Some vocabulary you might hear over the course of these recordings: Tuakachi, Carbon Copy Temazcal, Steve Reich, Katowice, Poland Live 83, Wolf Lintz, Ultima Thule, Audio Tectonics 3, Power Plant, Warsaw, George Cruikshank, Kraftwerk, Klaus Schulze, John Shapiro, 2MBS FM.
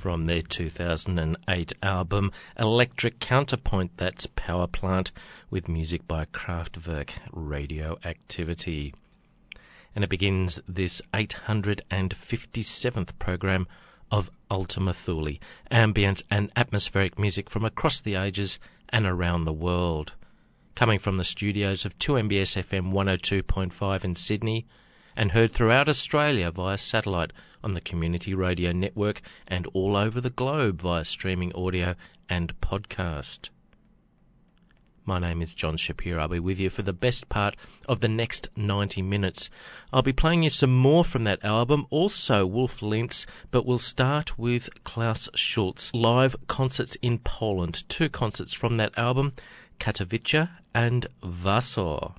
from their 2008 album Electric Counterpoint, that's Power Plant, with music by Kraftwerk, Radioactivity. And it begins this 857th program of Ultima Thule, ambient and atmospheric music from across the ages and around the world. Coming from the studios of 2MBS FM 102.5 in Sydney, and heard throughout Australia via satellite on the Community Radio Network, and all over the globe via streaming audio and podcast. My name is John Shapiro. I'll be with you for the best part of the next 90 minutes. I'll be playing you some more from that album, also Wolf Lintz, but we'll start with Klaus Schulze. Live concerts in Poland, 2 concerts from that album, Katowice and Warsaw.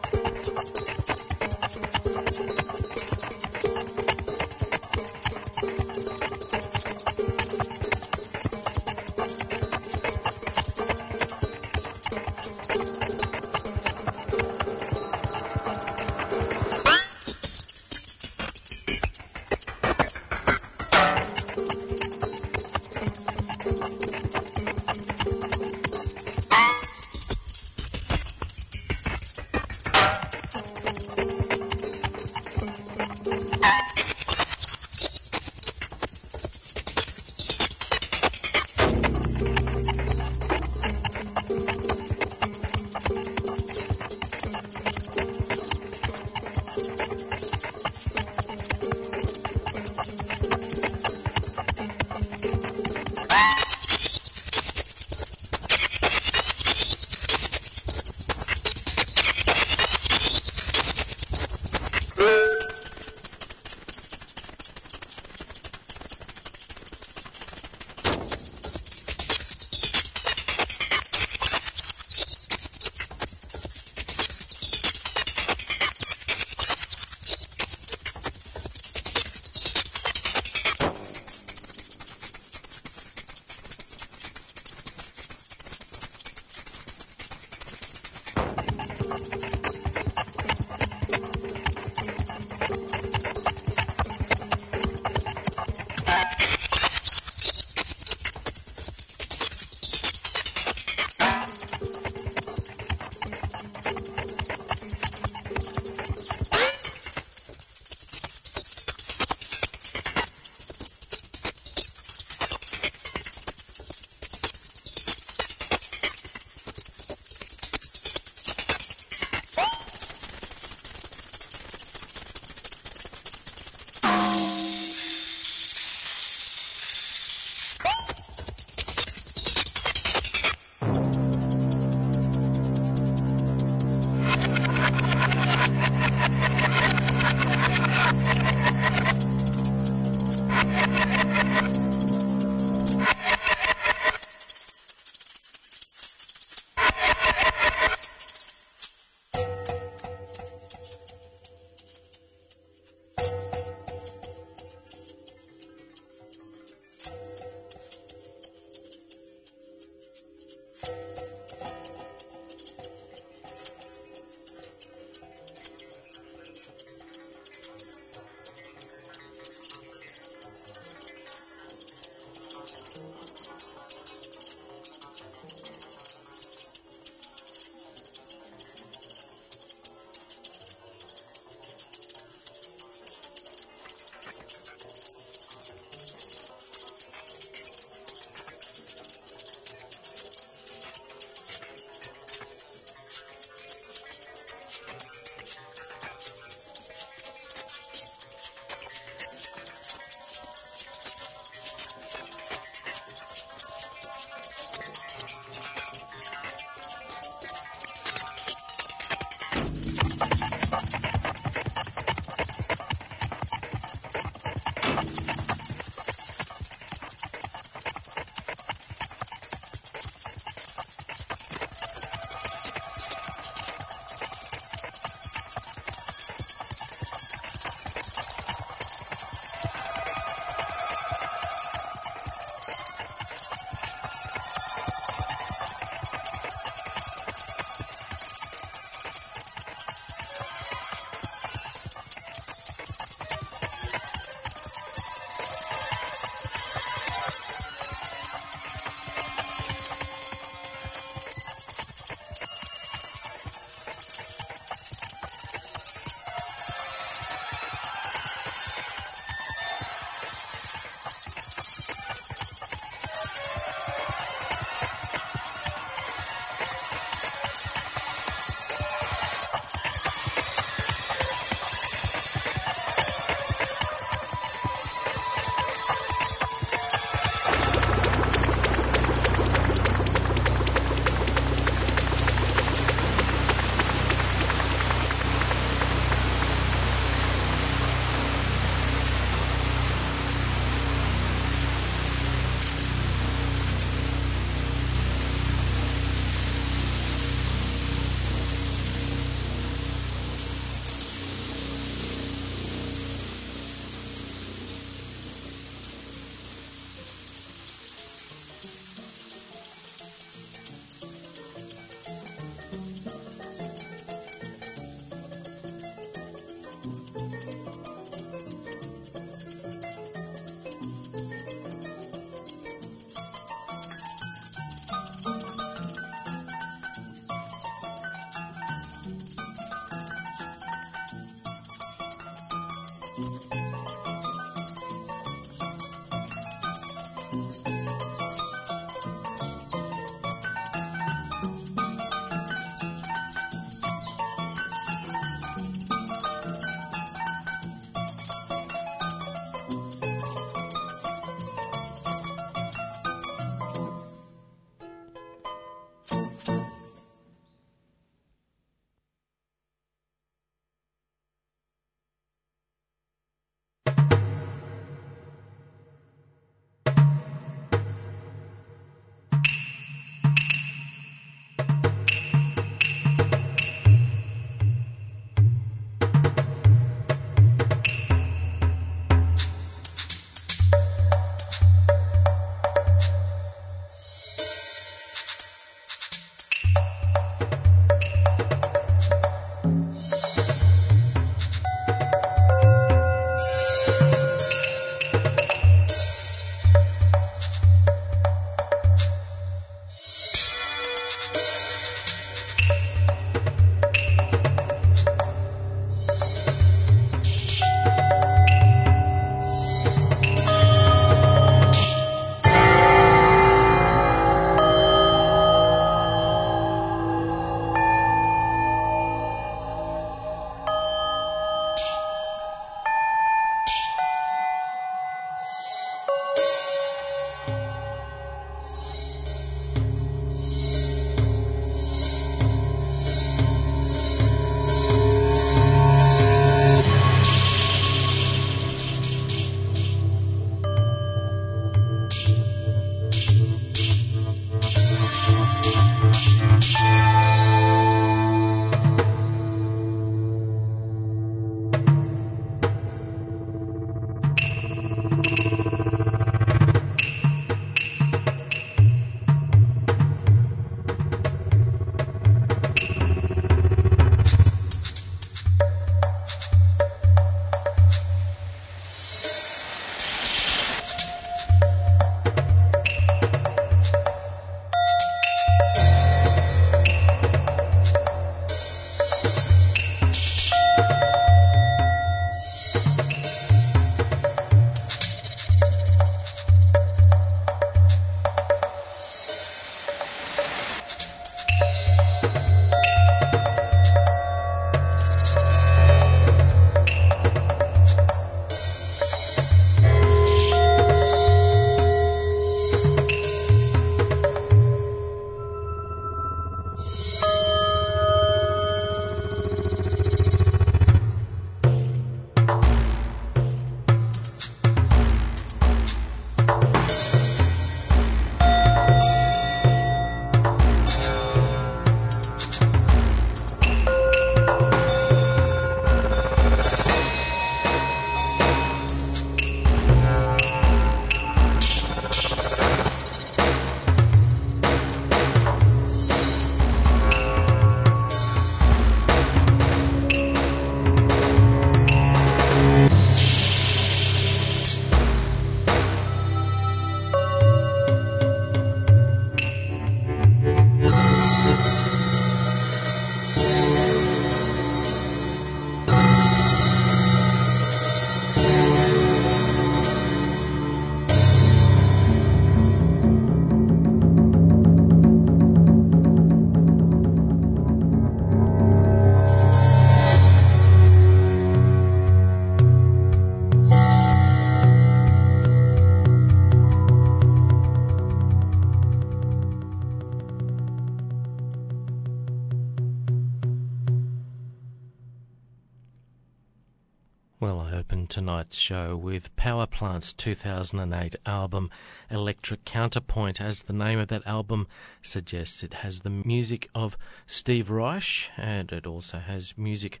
Well, I opened tonight's show with Power Plant's 2008 album Electric Counterpoint. As the name of that album suggests, it has the music of Steve Reich, and it also has music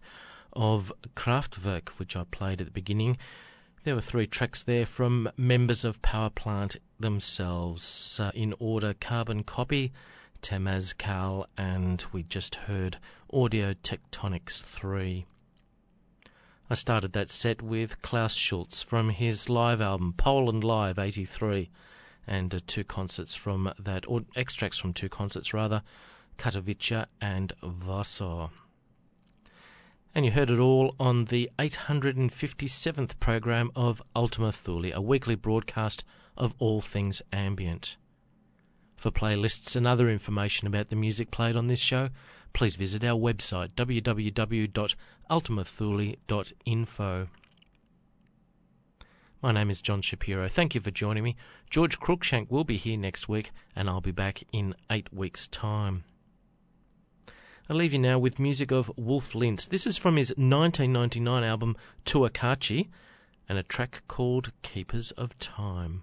of Kraftwerk, which I played at the beginning. There were three tracks there from members of Power Plant themselves, in order: Carbon Copy, Temazcal, and we just heard Audio Tectonics 3. I started that set with Klaus Schulze from his live album Poland Live 83, and two concerts from that, or extracts from two concerts rather, Katowice and Warsaw. And you heard it all on the 857th program of Ultima Thule, a weekly broadcast of all things ambient. For playlists and other information about the music played on this show, please visit our website www.ultimathule.info. My name is John Shapiro. Thank you for joining me. George Cruikshank will be here next week, and I'll be back in 8 weeks' time. I'll leave you now with music of Wolf Lintz. This is from his 1999 album Tuakachi, and a track called Keepers of Time.